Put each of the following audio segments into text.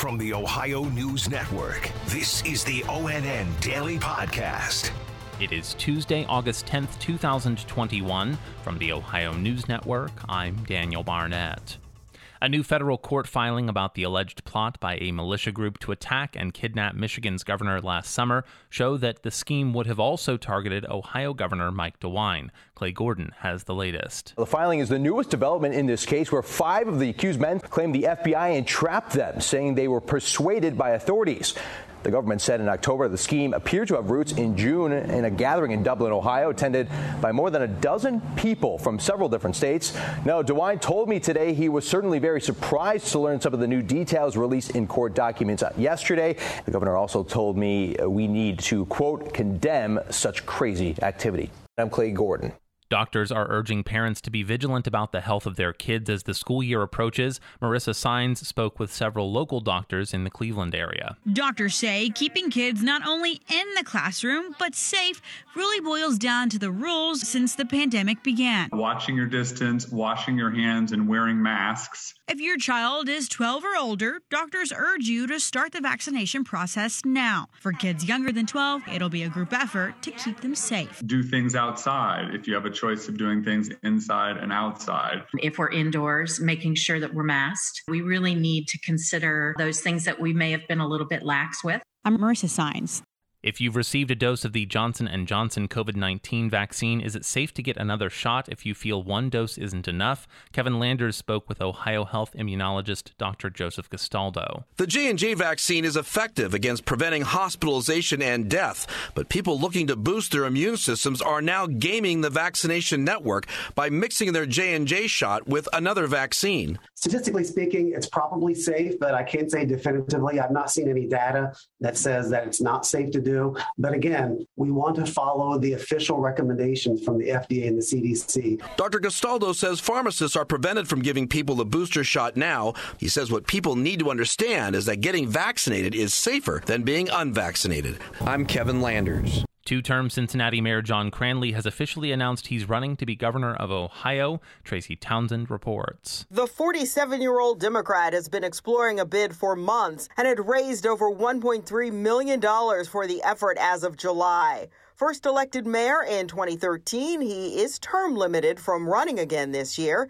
From the Ohio News Network, this is the ONN Daily Podcast. It is Tuesday, August 10th, 2021. From the Ohio News Network, I'm Daniel Barnett. A new federal court filing about the alleged plot by a militia group to attack and kidnap Michigan's governor last summer show that the scheme would have also targeted Ohio Governor Mike DeWine. Clay Gordon has the latest. The filing is the newest development in this case, where five of the accused men claimed the FBI entrapped them, saying they were persuaded by authorities. The government said in October the scheme appeared to have roots in June in a gathering in Dublin, Ohio, attended by more than a dozen people from several different states. Now, DeWine told me today he was certainly very surprised to learn some of the new details released in court documents yesterday. The governor also told me we need to, quote, condemn such crazy activity. I'm Clay Gordon. Doctors are urging parents to be vigilant about the health of their kids as the school year approaches. Marissa Sines spoke with several local doctors in the Cleveland area. Doctors say keeping kids not only in the classroom, but safe really boils down to the rules since the pandemic began. Watching your distance, washing your hands, and wearing masks. If your child is 12 or older, doctors urge you to start the vaccination process now. For kids younger than 12, it'll be a group effort to keep them safe. Do things outside if you have a choice of doing things inside and outside. If we're indoors, making sure that we're masked. We really need to consider those things that we may have been a little bit lax with. I'm Marissa Sines. If you've received a dose of the Johnson & Johnson COVID-19 vaccine, is it safe to get another shot if you feel one dose isn't enough? Kevin Landers spoke with Ohio health immunologist Dr. Joseph Gastaldo. The J&J vaccine is effective against preventing hospitalization and death, but people looking to boost their immune systems are now gaming the vaccination network by mixing their J&J shot with another vaccine. Statistically speaking, it's probably safe, but I can't say definitively. I've not seen any data that says that it's not safe to do. But again, we want to follow the official recommendations from the FDA and the CDC. Dr. Gastaldo says pharmacists are prevented from giving people the booster shot now. He says what people need to understand is that getting vaccinated is safer than being unvaccinated. I'm Kevin Landers. Two-term Cincinnati Mayor John Cranley has officially announced he's running to be governor of Ohio. Tracy Townsend reports. The 47-year-old Democrat has been exploring a bid for months and had raised over $1.3 million for the effort as of July. First elected mayor in 2013, he is term-limited from running again this year.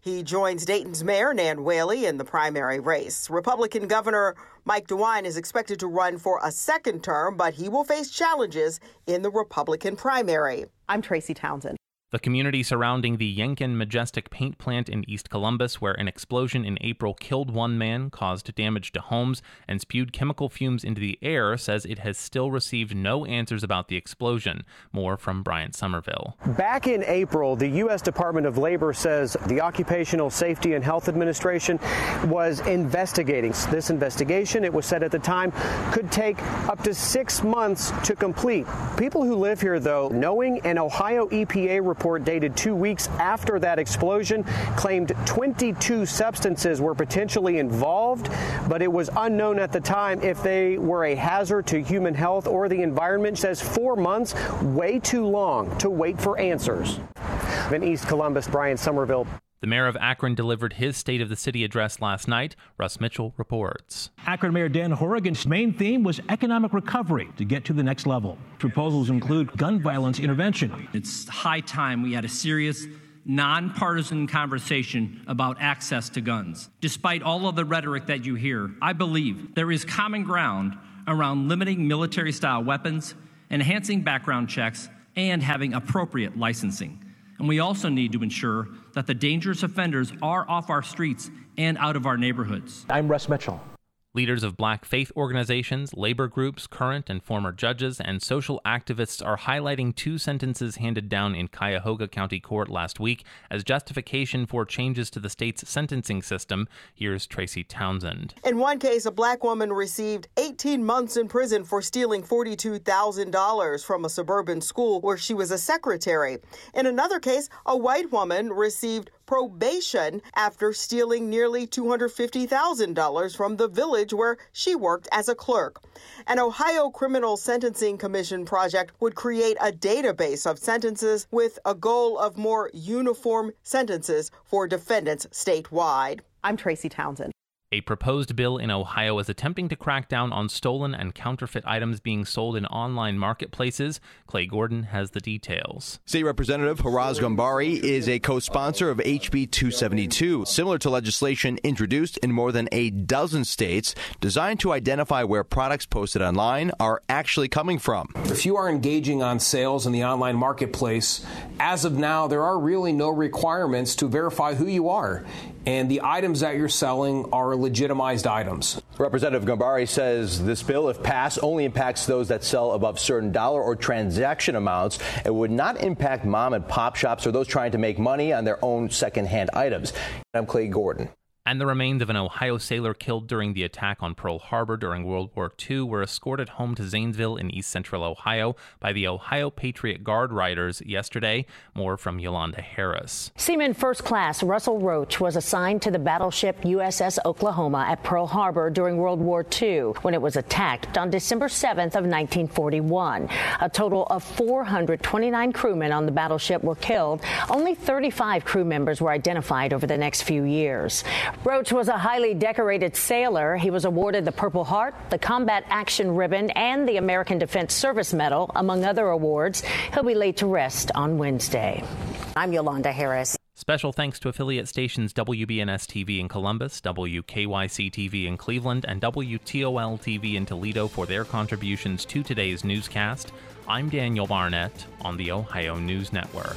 He joins Dayton's Mayor Nan Whaley in the primary race. Republican Governor Mike DeWine is expected to run for a second term, but he will face challenges in the Republican primary. I'm Tracy Townsend. The community surrounding the Yenkin Majestic Paint Plant in East Columbus, where an explosion in April killed one man, caused damage to homes, and spewed chemical fumes into the air, says it has still received no answers about the explosion. More from Bryant Somerville. Back in April, the U.S. Department of Labor says the Occupational Safety and Health Administration was investigating. This investigation, it was said at the time, could take up to 6 months to complete. People who live here, though, knowing an Ohio EPA report dated 2 weeks after that explosion claimed 22 substances were potentially involved, but it was unknown at the time if they were a hazard to human health or the environment, says 4 months, way too long to wait for answers. In East Columbus, Brian Somerville. The mayor of Akron delivered his State of the City address last night. Russ Mitchell reports. Akron Mayor Dan Horrigan's main theme was economic recovery to get to the next level. Proposals include gun violence intervention. It's high time we had a serious, nonpartisan conversation about access to guns. Despite all of the rhetoric that you hear, I believe there is common ground around limiting military-style weapons, enhancing background checks, and having appropriate licensing. And we also need to ensure that the dangerous offenders are off our streets and out of our neighborhoods. I'm Russ Mitchell. Leaders of black faith organizations, labor groups, current and former judges, and social activists are highlighting two sentences handed down in Cuyahoga County Court last week as justification for changes to the state's sentencing system. Here's Tracy Townsend. In one case, a black woman received 18 months in prison for stealing $42,000 from a suburban school where she was a secretary. In another case, a white woman received probation after stealing nearly $250,000 from the village where she worked as a clerk. An Ohio Criminal Sentencing Commission project would create a database of sentences with a goal of more uniform sentences for defendants statewide. I'm Tracy Townsend. A proposed bill in Ohio is attempting to crack down on stolen and counterfeit items being sold in online marketplaces. Clay Gordon has the details. State Representative Haraz Gambari is a co-sponsor of HB 272, similar to legislation introduced in more than a dozen states, designed to identify where products posted online are actually coming from. If you are engaging on sales in the online marketplace, as of now, there are really no requirements to verify who you are, and the items that you're selling are legitimized items. Representative Gambari says this bill, if passed, only impacts those that sell above certain dollar or transaction amounts. It would not impact mom and pop shops or those trying to make money on their own secondhand items. I'm Clay Gordon. And the remains of an Ohio sailor killed during the attack on Pearl Harbor during World War II were escorted home to Zanesville in East Central Ohio by the Ohio Patriot Guard riders yesterday. More from Yolanda Harris. Seaman First Class Russell Roach was assigned to the battleship USS Oklahoma at Pearl Harbor during World War II when it was attacked on December 7th of 1941. A total of 429 crewmen on the battleship were killed. Only 35 crew members were identified over the next few years. Roach was a highly decorated sailor. He was awarded the Purple Heart, the Combat Action Ribbon, and the American Defense Service Medal, among other awards. He'll be laid to rest on Wednesday. I'm Yolanda Harris. Special thanks to affiliate stations WBNS-TV in Columbus, WKYC-TV in Cleveland, and WTOL-TV in Toledo for their contributions to today's newscast. I'm Daniel Barnett on the Ohio News Network.